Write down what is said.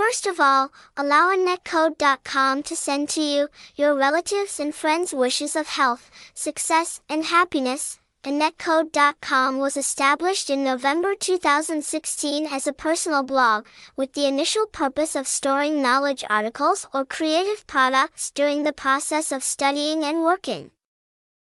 First of all, allow AnetCode.com to send to you, your relatives and friends wishes of health, success, and happiness. AnetCode.com was established in November 2016 as a personal blog, with the initial purpose of storing knowledge articles or creative products during the process of studying and working.